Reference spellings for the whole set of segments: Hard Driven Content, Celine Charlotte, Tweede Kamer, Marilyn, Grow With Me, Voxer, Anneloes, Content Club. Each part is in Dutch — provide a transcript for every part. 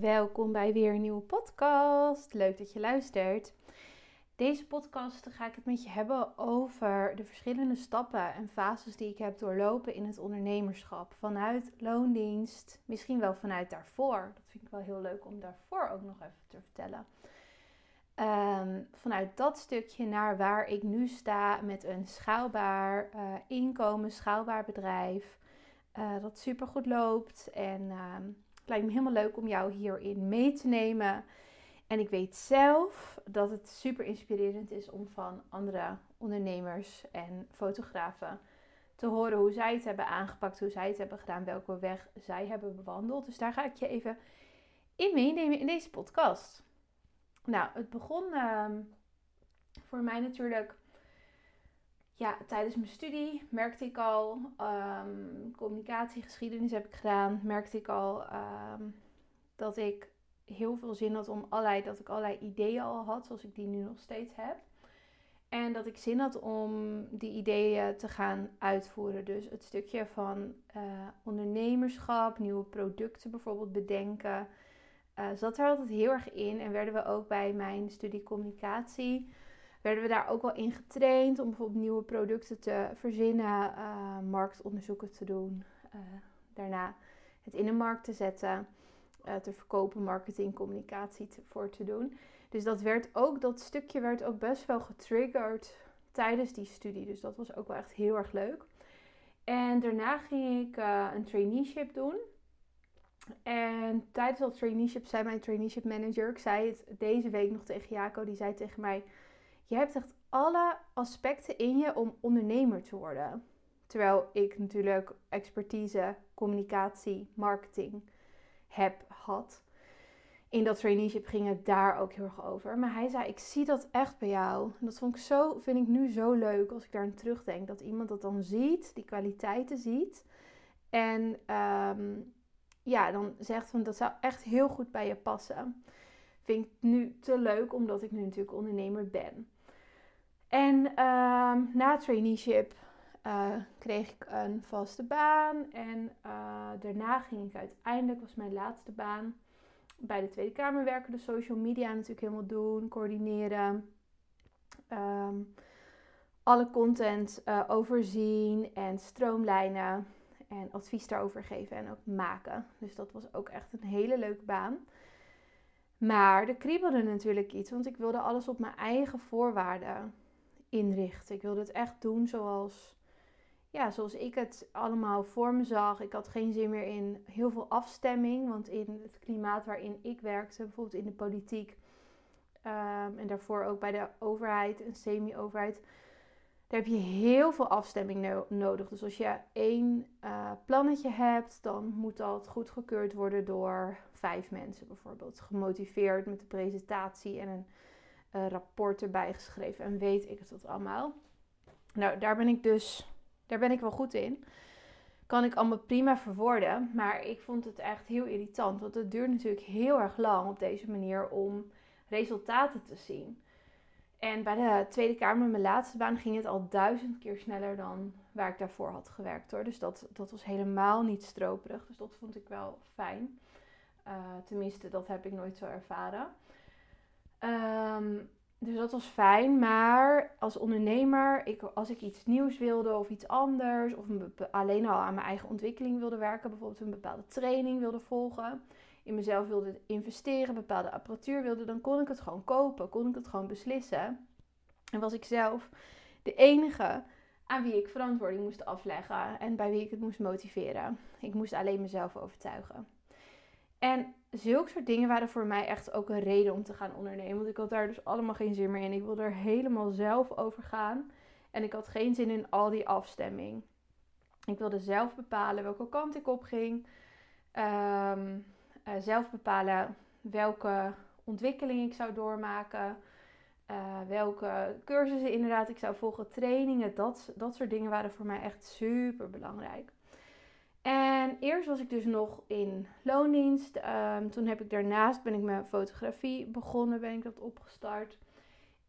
Welkom bij weer een nieuwe podcast. Leuk dat je luistert. Deze podcast ga ik het met je hebben over de verschillende stappen en fases die ik heb doorlopen in het ondernemerschap. Vanuit loondienst, misschien wel vanuit daarvoor. Dat vind ik wel heel leuk om daarvoor ook nog even te vertellen. Vanuit dat stukje naar waar ik nu sta met een schaalbaar inkomen, schaalbaar bedrijf. Dat supergoed loopt en... Het lijkt me helemaal leuk om jou hierin mee te nemen. En ik weet zelf dat het super inspirerend is om van andere ondernemers en fotografen te horen hoe zij het hebben aangepakt, hoe zij het hebben gedaan, welke weg zij hebben bewandeld. Dus daar ga ik je even in meenemen in deze podcast. Nou, het begon voor mij natuurlijk... Ja, tijdens mijn studie merkte ik al, communicatiegeschiedenis heb ik gedaan, merkte ik al dat ik heel veel zin had om dat ik allerlei ideeën al had, zoals ik die nu nog steeds heb. En dat ik zin had om die ideeën te gaan uitvoeren. Dus het stukje van ondernemerschap, nieuwe producten bijvoorbeeld bedenken, zat er altijd heel erg in en werden we ook bij mijn studie communicatie... Werden we daar ook wel in getraind om bijvoorbeeld nieuwe producten te verzinnen, marktonderzoeken te doen. Daarna het in de markt te zetten, te verkopen, marketing, communicatie voor te doen. Dus dat stukje werd ook best wel getriggerd tijdens die studie. Dus dat was ook wel echt heel erg leuk. En daarna ging ik een traineeship doen. En tijdens dat traineeship zei mijn traineeship manager, ik zei het deze week nog tegen Jaco, die zei tegen mij... Je hebt echt alle aspecten in je om ondernemer te worden. Terwijl ik natuurlijk expertise, communicatie, marketing had. In dat traineeship ging het daar ook heel erg over. Maar hij zei, ik zie dat echt bij jou. En dat vind ik nu zo leuk als ik daar aan terugdenk. Dat iemand dat dan ziet, die kwaliteiten ziet. En dan zegt van dat zou echt heel goed bij je passen. Vind ik nu te leuk, omdat ik nu natuurlijk ondernemer ben. En na traineeship kreeg ik een vaste baan. En daarna ging ik uiteindelijk, was mijn laatste baan, bij de Tweede Kamer werken. De social media natuurlijk helemaal doen, coördineren. Alle content overzien en stroomlijnen. En advies daarover geven en ook maken. Dus dat was ook echt een hele leuke baan. Maar er kriebelde natuurlijk iets, want ik wilde alles op mijn eigen voorwaarden inrichten. Ik wilde het echt doen zoals ik het allemaal voor me zag. Ik had geen zin meer in heel veel afstemming, want in het klimaat waarin ik werkte, bijvoorbeeld in de politiek en daarvoor ook bij de overheid en semi-overheid, daar heb je heel veel afstemming nodig. Dus als je één plannetje hebt, dan moet dat goedgekeurd worden door 5 mensen bijvoorbeeld. Gemotiveerd met de presentatie en een rapport erbij geschreven. En weet ik het dat allemaal. Nou, daar ben ik wel goed in. Kan ik allemaal prima verwoorden. Maar ik vond het echt heel irritant. Want het duurt natuurlijk heel erg lang op deze manier om resultaten te zien. En bij de Tweede Kamer, mijn laatste baan, ging het al 1000 keer sneller dan waar ik daarvoor had gewerkt, hoor. Dus dat was helemaal niet stroperig. Dus dat vond ik wel fijn. Tenminste, dat heb ik nooit zo ervaren. Dus dat was fijn. Maar als ondernemer, als ik iets nieuws wilde of iets anders... of alleen al aan mijn eigen ontwikkeling wilde werken... bijvoorbeeld een bepaalde training wilde volgen... in mezelf wilde investeren, bepaalde apparatuur wilde... dan kon ik het gewoon kopen, kon ik het gewoon beslissen. En was ik zelf de enige aan wie ik verantwoording moest afleggen... en bij wie ik het moest motiveren. Ik moest alleen mezelf overtuigen. En zulke soort dingen waren voor mij echt ook een reden om te gaan ondernemen. Want ik had daar dus allemaal geen zin meer in. Ik wilde er helemaal zelf over gaan. En ik had geen zin in al die afstemming. Ik wilde zelf bepalen welke kant ik op ging... zelf bepalen welke ontwikkeling ik zou doormaken. Welke cursussen inderdaad ik zou volgen. Trainingen, dat soort dingen waren voor mij echt super belangrijk. En eerst was ik dus nog in loondienst. Toen ben ik mijn fotografie begonnen. Ben ik dat opgestart.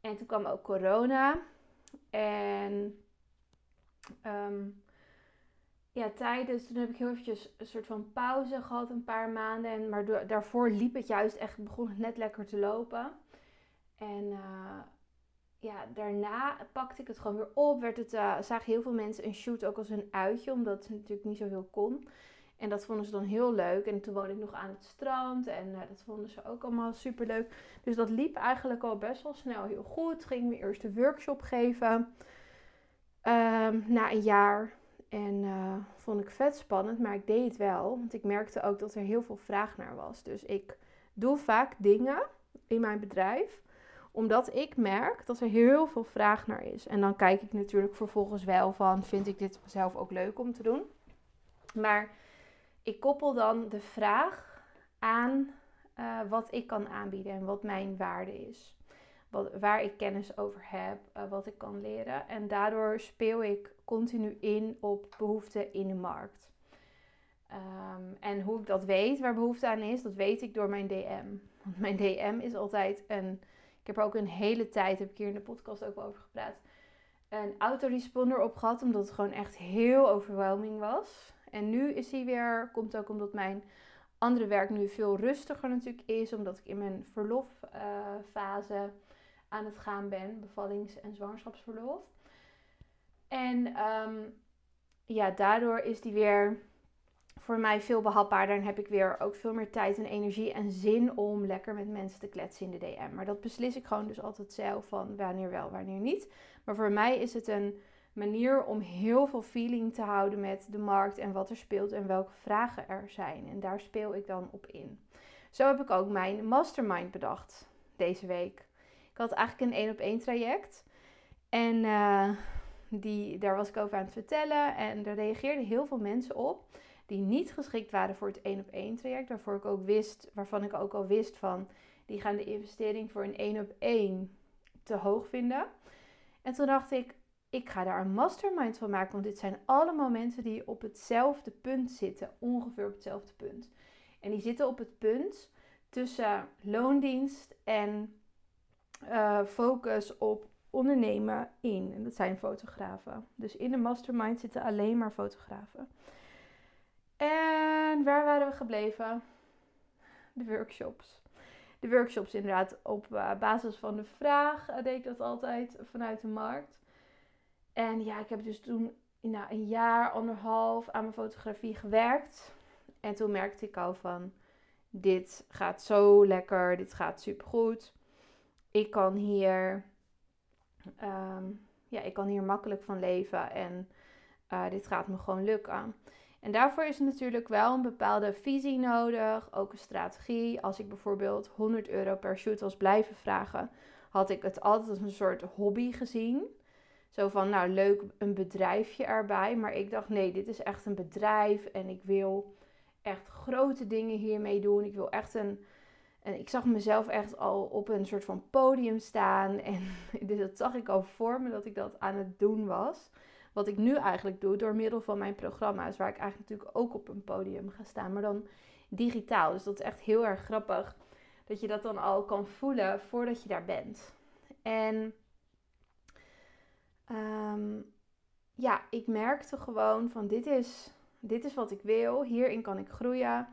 En toen kwam ook corona. En ja, tijdens, toen heb ik heel eventjes een soort van pauze gehad, een paar maanden. Maar daarvoor liep het juist echt, begon het net lekker te lopen. En ja, daarna pakte ik het gewoon weer op. Zagen heel veel mensen een shoot ook als een uitje, omdat het natuurlijk niet zoveel kon. En dat vonden ze dan heel leuk. En toen woonde ik nog aan het strand. En dat vonden ze ook allemaal super leuk. Dus dat liep eigenlijk al best wel snel heel goed. Ging ik mijn eerste workshop geven. Na een jaar. En vond ik vet spannend. Maar ik deed het wel. Want ik merkte ook dat er heel veel vraag naar was. Dus ik doe vaak dingen in mijn bedrijf. Omdat ik merk dat er heel veel vraag naar is. En dan kijk ik natuurlijk vervolgens wel van, vind ik dit zelf ook leuk om te doen? Maar ik koppel dan de vraag aan wat ik kan aanbieden en wat mijn waarde is. Waar ik kennis over heb, wat ik kan leren. En daardoor speel ik continu in op behoeften in de markt. En hoe ik dat weet, waar behoefte aan is, dat weet ik door mijn DM. Want mijn DM is altijd een... Ik heb er ook een hele tijd, heb ik hier in de podcast ook over gepraat, een autoresponder op gehad. Omdat het gewoon echt heel overwhelming was. En nu is hij weer, komt ook omdat mijn andere werk nu veel rustiger natuurlijk is. Omdat ik in mijn verloffase aan het gaan ben. Bevallings- en zwangerschapsverlof. En ja, daardoor is die weer voor mij veel behapbaarder. En heb ik weer ook veel meer tijd en energie en zin om lekker met mensen te kletsen in de DM. Maar dat beslis ik gewoon dus altijd zelf van wanneer wel, wanneer niet. Maar voor mij is het een manier om heel veel feeling te houden met de markt en wat er speelt en welke vragen er zijn. En daar speel ik dan op in. Zo heb ik ook mijn mastermind bedacht deze week. Ik had eigenlijk een 1-op-1 traject. En daar was ik over aan het vertellen. En daar reageerden heel veel mensen op die niet geschikt waren voor het 1-op-1 traject. Waarvan ik ook al wist van, die gaan de investering voor een 1-op-1 te hoog vinden. En toen dacht ik, ik ga daar een mastermind van maken, want dit zijn allemaal mensen die op hetzelfde punt zitten, ongeveer op hetzelfde punt. En die zitten op het punt tussen loondienst en focus op ondernemen in. En dat zijn fotografen. Dus in de mastermind zitten alleen maar fotografen. En waar waren we gebleven? De workshops. De workshops inderdaad, op basis van de vraag deed ik dat altijd vanuit de markt. En ja, ik heb dus toen een jaar, anderhalf aan mijn fotografie gewerkt. En toen merkte ik al van, dit gaat zo lekker, dit gaat supergoed. Ik kan hier, makkelijk van leven en dit gaat me gewoon lukken. En daarvoor is natuurlijk wel een bepaalde visie nodig, ook een strategie. Als ik bijvoorbeeld €100 per shoot was blijven vragen, had ik het altijd als een soort hobby gezien. Zo van, nou leuk, een bedrijfje erbij. Maar ik dacht, nee, dit is echt een bedrijf. En ik wil echt grote dingen hiermee doen. Ik wil echt en ik zag mezelf echt al op een soort van podium staan. En dus dat zag ik al voor me, dat ik dat aan het doen was. Wat ik nu eigenlijk doe, door middel van mijn programma's. Waar ik eigenlijk natuurlijk ook op een podium ga staan. Maar dan digitaal. Dus dat is echt heel erg grappig. Dat je dat dan al kan voelen voordat je daar bent. En ik merkte gewoon van dit is wat ik wil. Hierin kan ik groeien.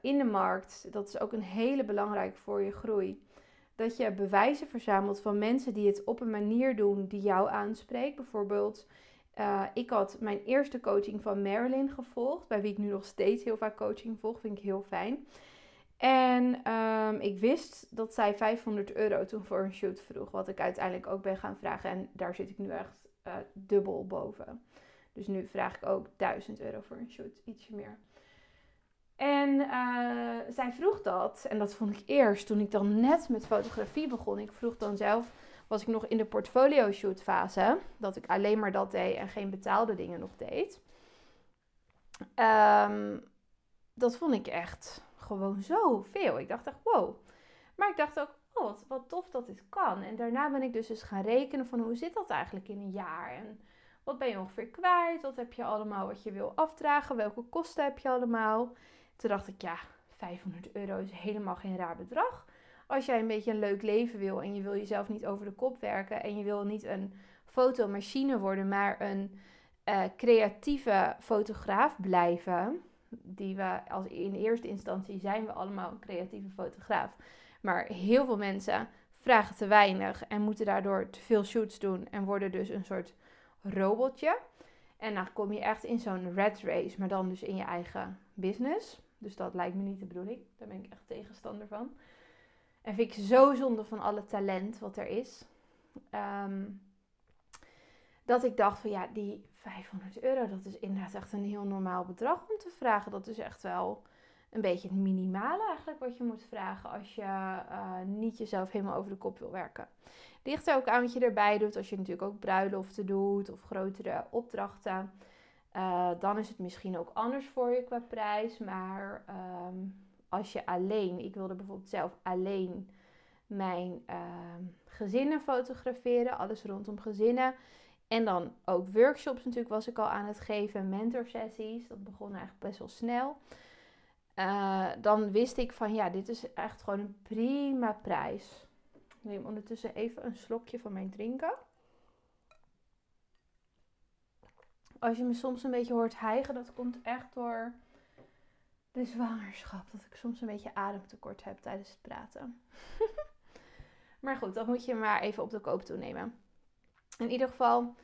In de markt, dat is ook een hele belangrijke voor je groei. Dat je bewijzen verzamelt van mensen die het op een manier doen die jou aanspreekt. Bijvoorbeeld, ik had mijn eerste coaching van Marilyn gevolgd. Bij wie ik nu nog steeds heel vaak coaching volg. Vind ik heel fijn. En ik wist dat zij €500 toen voor een shoot vroeg. Wat ik uiteindelijk ook ben gaan vragen. En daar zit ik nu echt dubbel boven. Dus nu vraag ik ook €1000 voor een shoot. Ietsje meer. En zij vroeg dat. En dat vond ik eerst toen ik dan net met fotografie begon. Ik vroeg dan zelf, was ik nog in de portfolio shoot fase. Dat ik alleen maar dat deed en geen betaalde dingen nog deed. Dat vond ik echt gewoon zoveel. Ik dacht echt, wow. Maar ik dacht ook, oh, wat tof dat dit kan. En daarna ben ik dus eens gaan rekenen van hoe zit dat eigenlijk in een jaar? En wat ben je ongeveer kwijt? Wat heb je allemaal wat je wil afdragen? Welke kosten heb je allemaal? Toen dacht ik, ja, €500 is helemaal geen raar bedrag. Als jij een beetje een leuk leven wil en je wil jezelf niet over de kop werken en je wil niet een fotomachine worden, maar een creatieve fotograaf blijven. Die we als in eerste instantie zijn we allemaal een creatieve fotograaf. Maar heel veel mensen vragen te weinig en moeten daardoor te veel shoots doen en worden dus een soort robotje. En dan kom je echt in zo'n rat race, maar dan dus in je eigen business. Dus dat lijkt me niet de bedoeling. Daar ben ik echt tegenstander van. En vind ik zo zonde van alle talent wat er is. Dat ik dacht van ja, die €500, dat is inderdaad echt een heel normaal bedrag om te vragen. Dat is echt wel een beetje het minimale eigenlijk wat je moet vragen als je niet jezelf helemaal over de kop wil werken. Ligt er ook aan wat je erbij doet. Als je natuurlijk ook bruiloften doet of grotere opdrachten. Dan is het misschien ook anders voor je qua prijs. Maar als je alleen, ik wilde bijvoorbeeld zelf alleen mijn gezinnen fotograferen. Alles rondom gezinnen. En dan ook workshops natuurlijk was ik al aan het geven. Mentorsessies, dat begon eigenlijk best wel snel. Dan wist ik van ja, dit is echt gewoon een prima prijs. Ik neem ondertussen even een slokje van mijn drinken. Als je me soms een beetje hoort hijgen, dat komt echt door de zwangerschap. Dat ik soms een beetje ademtekort heb tijdens het praten. Maar goed, dat moet je maar even op de koop toenemen. In ieder geval,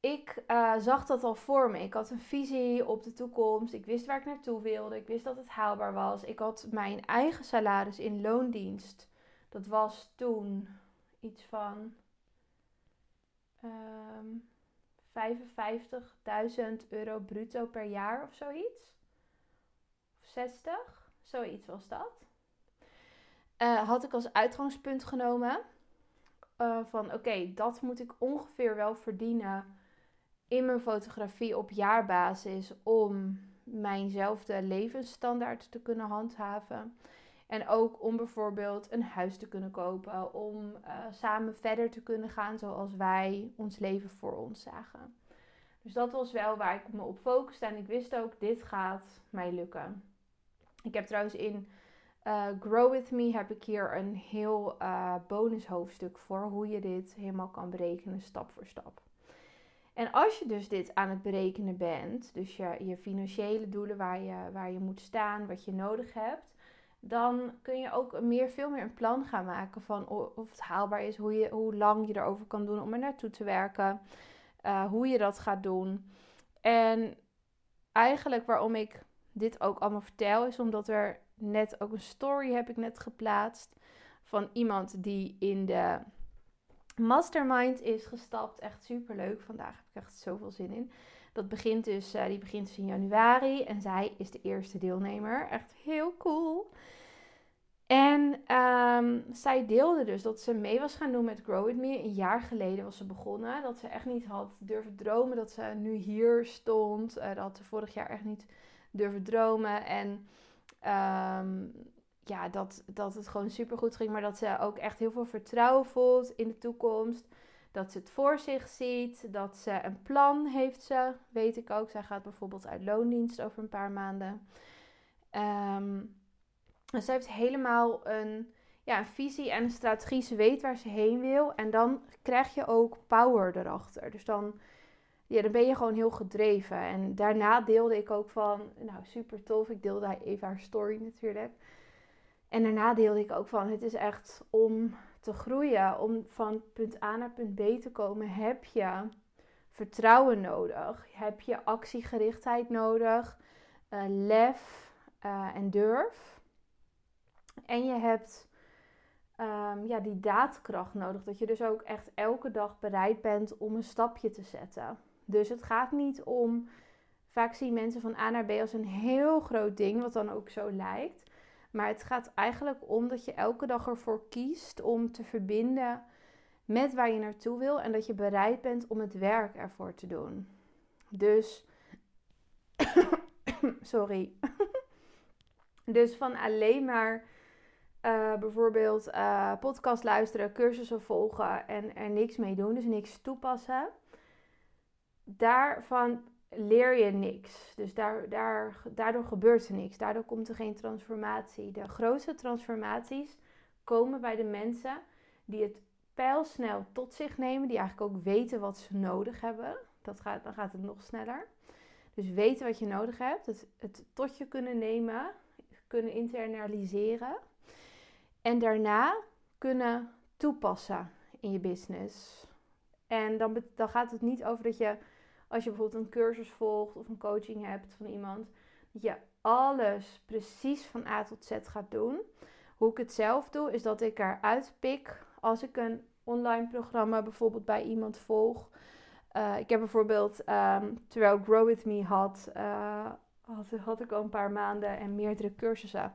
ik zag dat al voor me. Ik had een visie op de toekomst. Ik wist waar ik naartoe wilde. Ik wist dat het haalbaar was. Ik had mijn eigen salaris in loondienst. Dat was toen iets van €55.000 bruto per jaar of zoiets. Of 60, zoiets was dat. Had ik als uitgangspunt genomen. Van oké, dat moet ik ongeveer wel verdienen in mijn fotografie op jaarbasis om mijnzelfde levensstandaard te kunnen handhaven. En ook om bijvoorbeeld een huis te kunnen kopen, om samen verder te kunnen gaan zoals wij ons leven voor ons zagen. Dus dat was wel waar ik me op focuste en ik wist ook, dit gaat mij lukken. Ik heb trouwens in Grow With Me heb ik hier een heel bonus hoofdstuk voor hoe je dit helemaal kan berekenen stap voor stap. En als je dus dit aan het berekenen bent, dus je financiële doelen waar je moet staan, wat je nodig hebt, dan kun je ook veel meer een plan gaan maken van of het haalbaar is, hoe lang je erover kan doen om er naartoe te werken, hoe je dat gaat doen. En eigenlijk waarom ik dit ook allemaal vertel is omdat er net ook een story heb ik net geplaatst van iemand die in de mastermind is gestapt. Echt superleuk. Vandaag heb ik echt zoveel zin in. Dat begint dus, die begint dus in januari en zij is de eerste deelnemer. Echt heel cool. En zij deelde dus dat ze mee was gaan doen met Grow With Me. Een jaar geleden was ze begonnen. Dat ze echt niet had durven dromen dat ze nu hier stond. Dat had ze vorig jaar echt niet durven dromen. En ja, dat het gewoon super goed ging, maar dat ze ook echt heel veel vertrouwen voelt in de toekomst. Dat ze het voor zich ziet, dat ze een plan heeft, weet ik ook. Zij gaat bijvoorbeeld uit loondienst over een paar maanden. Dus ze heeft helemaal een visie en een strategie. Ze weet waar ze heen wil en dan krijg je ook power erachter. Dus dan ben je gewoon heel gedreven. En daarna deelde ik ook van, nou super tof, ik deelde even haar story natuurlijk. En daarna deelde ik ook van, het is echt om te groeien, om van punt A naar punt B te komen, heb je vertrouwen nodig. Heb je actiegerichtheid nodig, lef en durf. En je hebt die daadkracht nodig, dat je dus ook echt elke dag bereid bent om een stapje te zetten. Dus het gaat niet om, vaak zien mensen van A naar B als een heel groot ding, wat dan ook zo lijkt. Maar het gaat eigenlijk om dat je elke dag ervoor kiest om te verbinden met waar je naartoe wil. En dat je bereid bent om het werk ervoor te doen. Dus, sorry. Dus van alleen maar bijvoorbeeld podcast luisteren, cursussen volgen en er niks mee doen. Dus niks toepassen. Daarvan leer je niks. Dus daardoor gebeurt er niks. Daardoor komt er geen transformatie. De grootste transformaties komen bij de mensen die het pijlsnel tot zich nemen. Die eigenlijk ook weten wat ze nodig hebben. dan gaat het nog sneller. Dus weten wat je nodig hebt. Het tot je kunnen nemen. Kunnen internaliseren. En daarna kunnen toepassen in je business. En dan gaat het niet over dat je, als je bijvoorbeeld een cursus volgt of een coaching hebt van iemand, dat je alles precies van A tot Z gaat doen. Hoe ik het zelf doe, is dat ik eruit pik als ik een online programma bijvoorbeeld bij iemand volg. Ik heb bijvoorbeeld, terwijl ik Grow With Me had, had ik al een paar maanden en meerdere cursussen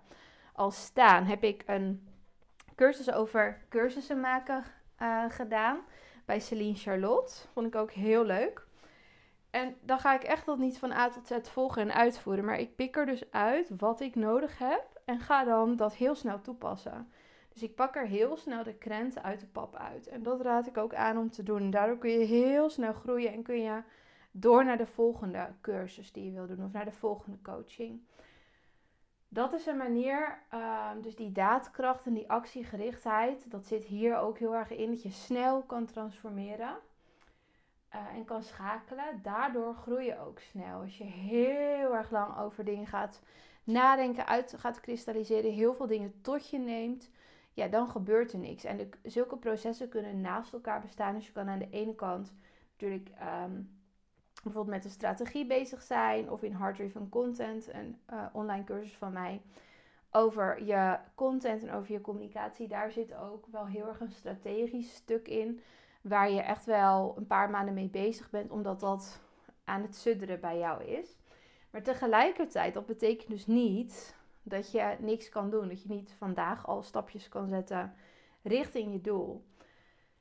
al staan. Heb ik een cursus over cursussen maken gedaan bij Celine Charlotte. Vond ik ook heel leuk. En dan ga ik echt dat niet van A tot Z volgen en uitvoeren. Maar ik pik er dus uit wat ik nodig heb en ga dan dat heel snel toepassen. Dus ik pak er heel snel de krenten uit de pap uit. En dat raad ik ook aan om te doen. Daardoor kun je heel snel groeien en kun je door naar de volgende cursus die je wil doen of naar de volgende coaching. Dat is een manier, dus die daadkracht en die actiegerichtheid, dat zit hier ook heel erg in. Dat je snel kan transformeren en kan schakelen. Daardoor groei je ook snel. Als je heel erg lang over dingen gaat nadenken, uit gaat kristalliseren, heel veel dingen tot je neemt, ja, dan gebeurt er niks. En zulke processen kunnen naast elkaar bestaan. Dus je kan aan de ene kant natuurlijk bijvoorbeeld met een strategie bezig zijn of in Hard Driven Content, een online cursus van mij, over je content en over je communicatie. Daar zit ook wel heel erg een strategisch stuk in, waar je echt wel een paar maanden mee bezig bent, omdat dat aan het sudderen bij jou is. Maar tegelijkertijd, dat betekent dus niet dat je niks kan doen, dat je niet vandaag al stapjes kan zetten richting je doel.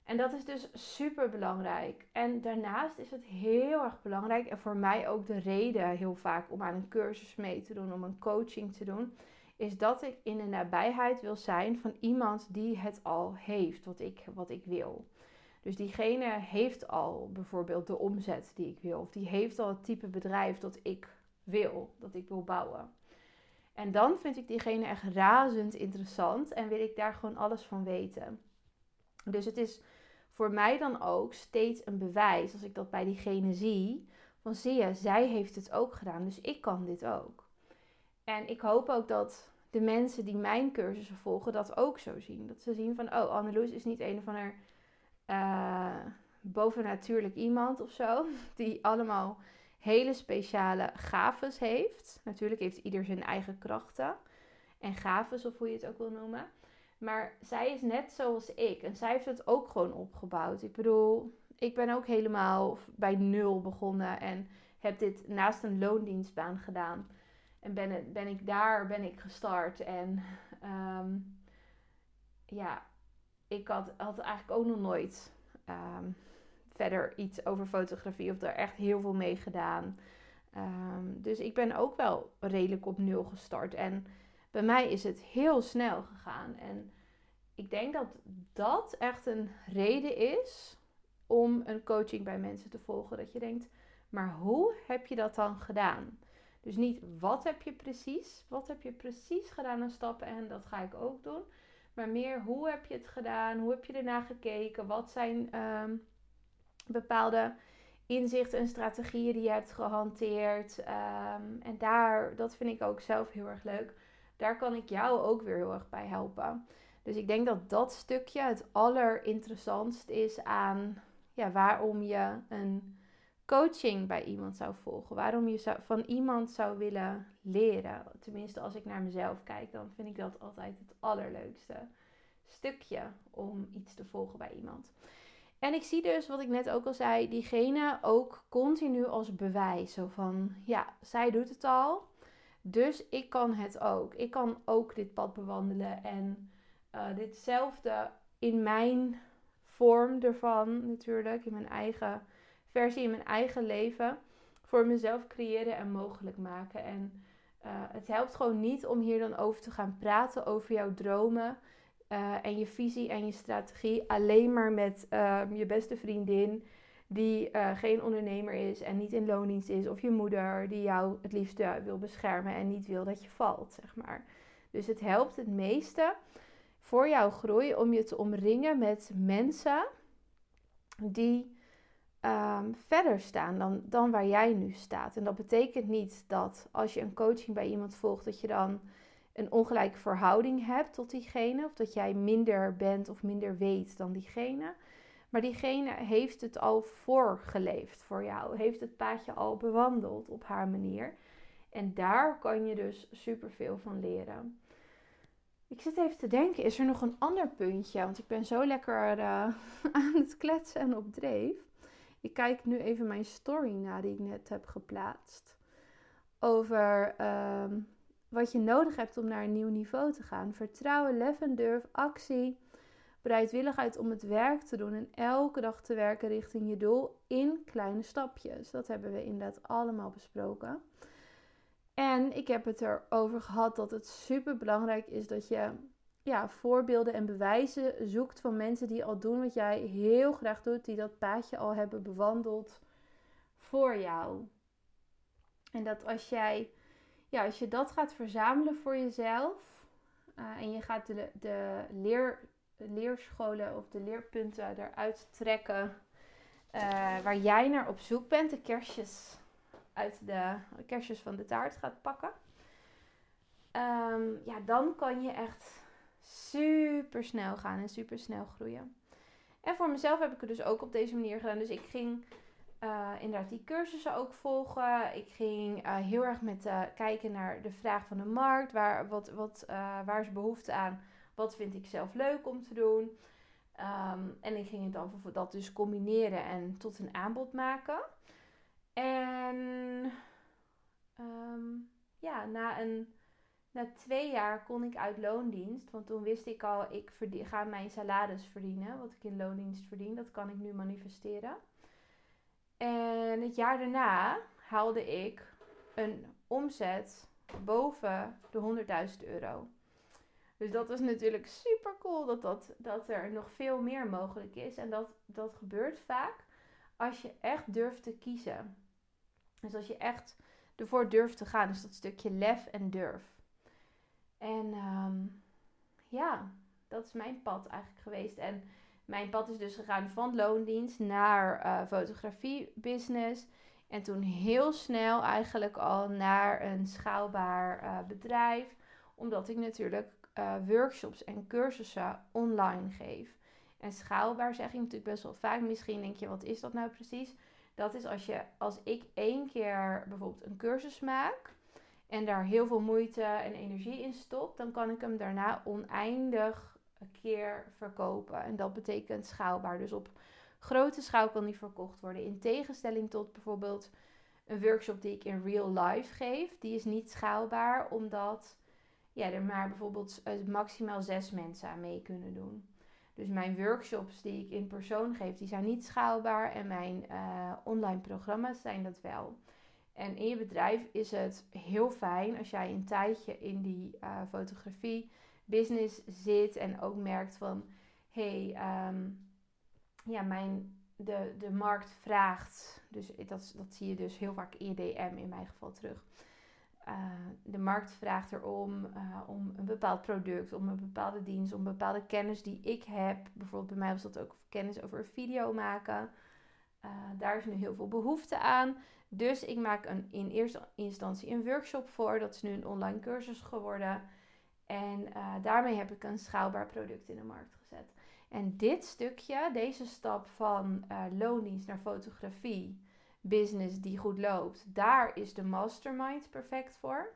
En dat is dus super belangrijk. En daarnaast is het heel erg belangrijk, en voor mij ook de reden heel vaak om aan een cursus mee te doen, om een coaching te doen, is dat ik in de nabijheid wil zijn van iemand die het al heeft, wat ik wil. Dus diegene heeft al bijvoorbeeld de omzet die ik wil, of die heeft al het type bedrijf dat ik wil bouwen. En dan vind ik diegene echt razend interessant en wil ik daar gewoon alles van weten. Dus het is voor mij dan ook steeds een bewijs, als ik dat bij diegene zie, van zie je, zij heeft het ook gedaan, dus ik kan dit ook. En ik hoop ook dat de mensen die mijn cursussen volgen dat ook zo zien. Dat ze zien van, oh, Anneloes is niet een of ander bovennatuurlijk iemand of zo, die allemaal hele speciale gaves heeft. Natuurlijk heeft ieder zijn eigen krachten en gaves, of hoe je het ook wil noemen. Maar zij is net zoals ik. En zij heeft het ook gewoon opgebouwd. Ik bedoel, ik ben ook helemaal bij nul begonnen. En heb dit naast een loondienstbaan gedaan. En ben ik gestart. En ja, ik had eigenlijk ook nog nooit verder iets over fotografie. Of er echt heel veel mee gedaan. Dus ik ben ook wel redelijk op nul gestart. En bij mij is het heel snel gegaan. En ik denk dat dat echt een reden is om een coaching bij mensen te volgen. Dat je denkt, maar hoe heb je dat dan gedaan? Dus niet wat heb je precies gedaan aan stappen en dat ga ik ook doen. Maar meer hoe heb je het gedaan, hoe heb je ernaar gekeken, wat zijn bepaalde inzichten en strategieën die je hebt gehanteerd. En dat vind ik ook zelf heel erg leuk. Daar kan ik jou ook weer heel erg bij helpen. Dus ik denk dat dat stukje het allerinteressantst is aan waarom je een coaching bij iemand zou volgen. Waarom je van iemand zou willen leren. Tenminste, als ik naar mezelf kijk, dan vind ik dat altijd het allerleukste stukje om iets te volgen bij iemand. En ik zie dus, wat ik net ook al zei, diegene ook continu als bewijs. Zo van, ja, zij doet het al. Dus ik kan het ook. Ik kan ook dit pad bewandelen en ditzelfde in mijn vorm ervan natuurlijk, in mijn eigen versie, in mijn eigen leven, voor mezelf creëren en mogelijk maken. En het helpt gewoon niet om hier dan over te gaan praten over jouw dromen en je visie en je strategie alleen maar met je beste vriendin, die geen ondernemer is en niet in loondienst is. Of je moeder die jou het liefst wil beschermen en niet wil dat je valt, zeg maar. Dus het helpt het meeste voor jouw groei om je te omringen met mensen die verder staan dan waar jij nu staat. En dat betekent niet dat als je een coaching bij iemand volgt, dat je dan een ongelijke verhouding hebt tot diegene. Of dat jij minder bent of minder weet dan diegene. Maar diegene heeft het al voorgeleefd voor jou. Heeft het paadje al bewandeld op haar manier. En daar kan je dus superveel van leren. Ik zit even te denken, is er nog een ander puntje? Want ik ben zo lekker aan het kletsen en op dreef. Ik kijk nu even mijn story na die ik net heb geplaatst. Over wat je nodig hebt om naar een nieuw niveau te gaan. Vertrouwen, lef en durf, actie, bereidwilligheid om het werk te doen. En elke dag te werken richting je doel in kleine stapjes. Dat hebben we inderdaad allemaal besproken. En ik heb het erover gehad dat het super belangrijk is dat je voorbeelden en bewijzen zoekt van mensen die al doen wat jij heel graag doet. Die dat paadje al hebben bewandeld voor jou. En dat als jij als je dat gaat verzamelen voor jezelf. En je gaat de leerscholen of de leerpunten eruit trekken. Waar jij naar op zoek bent. De kerstjes uit de kerstjes van de taart gaat pakken. Dan kan je echt super snel gaan en super snel groeien. En voor mezelf heb ik het dus ook op deze manier gedaan. Dus ik ging inderdaad die cursussen ook volgen. Ik ging heel erg met kijken naar de vraag van de markt. Waar is behoefte aan? Wat vind ik zelf leuk om te doen? En ik ging het dan voor dat dus combineren en tot een aanbod maken. En na 2 jaar kon ik uit loondienst. Want toen wist ik al, ik ga mijn salaris verdienen. Wat ik in loondienst verdien, dat kan ik nu manifesteren. En het jaar daarna haalde ik een omzet boven de €100.000. Dus dat is natuurlijk super cool dat er nog veel meer mogelijk is. En dat gebeurt vaak als je echt durft te kiezen. Dus als je echt ervoor durft te gaan. Dus dat stukje lef en durf. En dat is mijn pad eigenlijk geweest. En mijn pad is dus gegaan van loondienst naar fotografiebusiness. En toen heel snel eigenlijk al naar een schaalbaar bedrijf. Omdat ik natuurlijk workshops en cursussen online geef. En schaalbaar zeg ik natuurlijk best wel vaak. Misschien denk je, wat is dat nou precies? Dat is als ik 1 keer bijvoorbeeld een cursus maak en daar heel veel moeite en energie in stop, dan kan ik hem daarna oneindig een keer verkopen. En dat betekent schaalbaar. Dus op grote schaal kan die verkocht worden. In tegenstelling tot bijvoorbeeld een workshop die ik in real life geef. Die is niet schaalbaar, omdat er maar bijvoorbeeld maximaal 6 mensen aan mee kunnen doen. Dus mijn workshops die ik in persoon geef, die zijn niet schaalbaar. En mijn online programma's zijn dat wel. En in je bedrijf is het heel fijn als jij een tijdje in die fotografie business zit. En ook merkt van, de markt vraagt. Dus dat zie je dus heel vaak in DM in mijn geval terug. De markt vraagt erom om een bepaald product, om een bepaalde dienst, om bepaalde kennis die ik heb. Bijvoorbeeld bij mij was dat ook kennis over video maken. Daar is nu heel veel behoefte aan. Dus ik maak in eerste instantie een workshop voor. Dat is nu een online cursus geworden. En daarmee heb ik een schaalbaar product in de markt gezet. En dit stukje, deze stap van loondienst naar fotografie, business die goed loopt, daar is de mastermind perfect voor.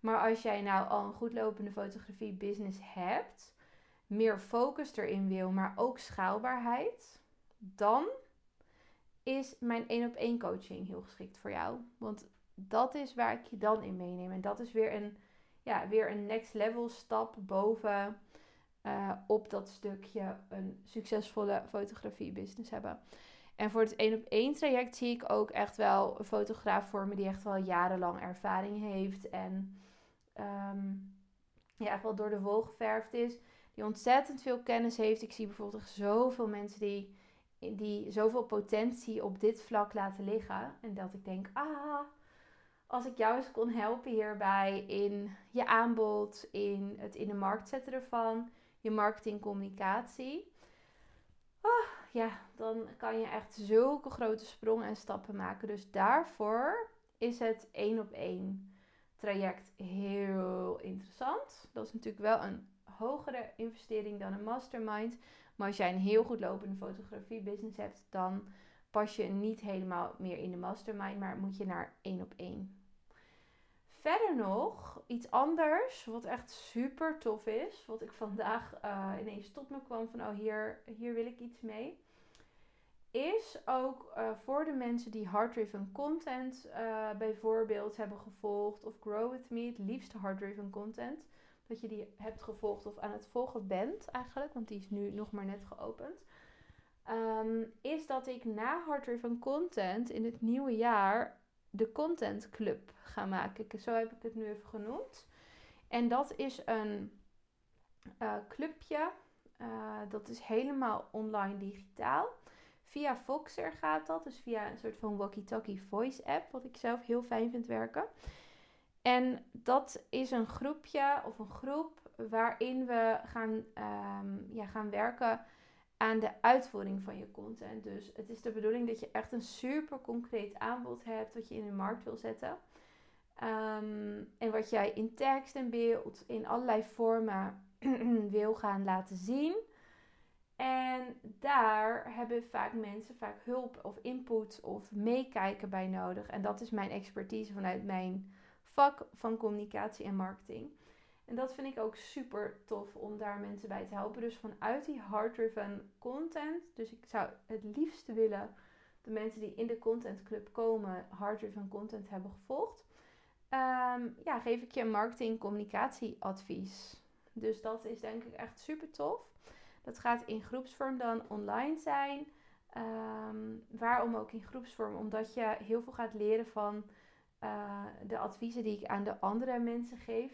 Maar als jij nou al een goed lopende fotografie business hebt, meer focus erin wil, maar ook schaalbaarheid, dan is mijn 1-op-1 coaching heel geschikt voor jou. Want dat is waar ik je dan in meeneem. En dat is weer een next level stap boven op dat stukje een succesvolle fotografie business hebben. En voor het 1-op-1 traject zie ik ook echt wel een fotograaf voor me die echt wel jarenlang ervaring heeft. En echt wel door de wol geverfd is. Die ontzettend veel kennis heeft. Ik zie bijvoorbeeld echt zoveel mensen die zoveel potentie op dit vlak laten liggen. En dat ik denk, als ik jou eens kon helpen hierbij in je aanbod, in het in de markt zetten ervan, je marketingcommunicatie. ja, dan kan je echt zulke grote sprongen en stappen maken. Dus daarvoor is het 1-op-1 traject heel interessant. Dat is natuurlijk wel een hogere investering dan een mastermind. Maar als jij een heel goed lopende fotografiebusiness hebt, dan pas je niet helemaal meer in de mastermind, maar moet je naar 1-op-1. Verder nog, iets anders, wat echt super tof is, wat ik vandaag ineens tot me kwam van, oh, hier wil ik iets mee, is ook voor de mensen die Hard Driven Content bijvoorbeeld hebben gevolgd, of Grow With Me, het liefste Hard Driven Content, dat je die hebt gevolgd of aan het volgen bent eigenlijk, want die is nu nog maar net geopend, is dat ik na Hard Driven Content in het nieuwe jaar de Content Club ga maken. Zo heb ik het nu even genoemd. En dat is een clubje. Dat is helemaal online digitaal. Via Voxer gaat dat. Dus via een soort van walkie-talkie voice app. Wat ik zelf heel fijn vind werken. En dat is een groepje of een groep waarin we gaan werken aan de uitvoering van je content. Dus het is de bedoeling dat je echt een super concreet aanbod hebt wat je in de markt wil zetten. En wat jij in tekst en beeld, in allerlei vormen wil gaan laten zien. En daar hebben vaak mensen vaak hulp of input of meekijken bij nodig. En dat is mijn expertise vanuit mijn vak van communicatie en marketing. En dat vind ik ook super tof om daar mensen bij te helpen. Dus vanuit die hard-driven content. Dus ik zou het liefst willen de mensen die in de Content Club komen hard-driven content hebben gevolgd. Geef ik je marketing communicatie advies. Dus dat is denk ik echt super tof. Dat gaat in groepsvorm dan online zijn. Waarom ook in groepsvorm? Omdat je heel veel gaat leren van de adviezen die ik aan de andere mensen geef.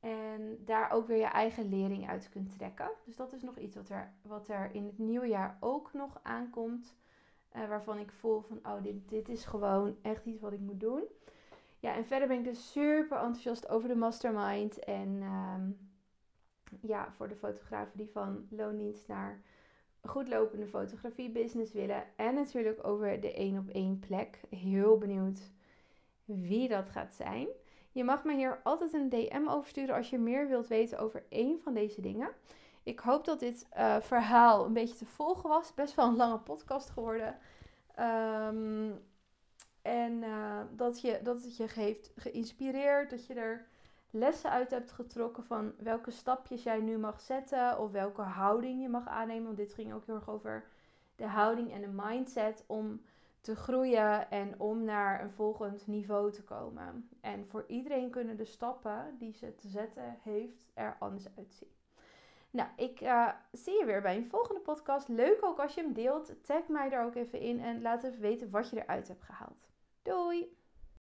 En daar ook weer je eigen lering uit kunt trekken. Dus dat is nog iets wat er in het nieuwe jaar ook nog aankomt. Waarvan ik voel van, oh, dit is gewoon echt iets wat ik moet doen. Ja, en verder ben ik dus super enthousiast over de mastermind. En voor de fotografen die van loondienst naar goedlopende fotografiebusiness willen. En natuurlijk over de 1-op-1 plek. Heel benieuwd wie dat gaat zijn. Je mag me hier altijd een DM oversturen als je meer wilt weten over één van deze dingen. Ik hoop dat dit verhaal een beetje te volgen was. Best wel een lange podcast geworden. Dat het je heeft geïnspireerd. Dat je er lessen uit hebt getrokken van welke stapjes jij nu mag zetten. Of welke houding je mag aannemen. Want dit ging ook heel erg over de houding en de mindset om te groeien en om naar een volgend niveau te komen. En voor iedereen kunnen de stappen die ze te zetten heeft er anders uitzien. Nou, ik zie je weer bij een volgende podcast. Leuk ook als je hem deelt. Tag mij daar ook even in en laat even weten wat je eruit hebt gehaald. Doei!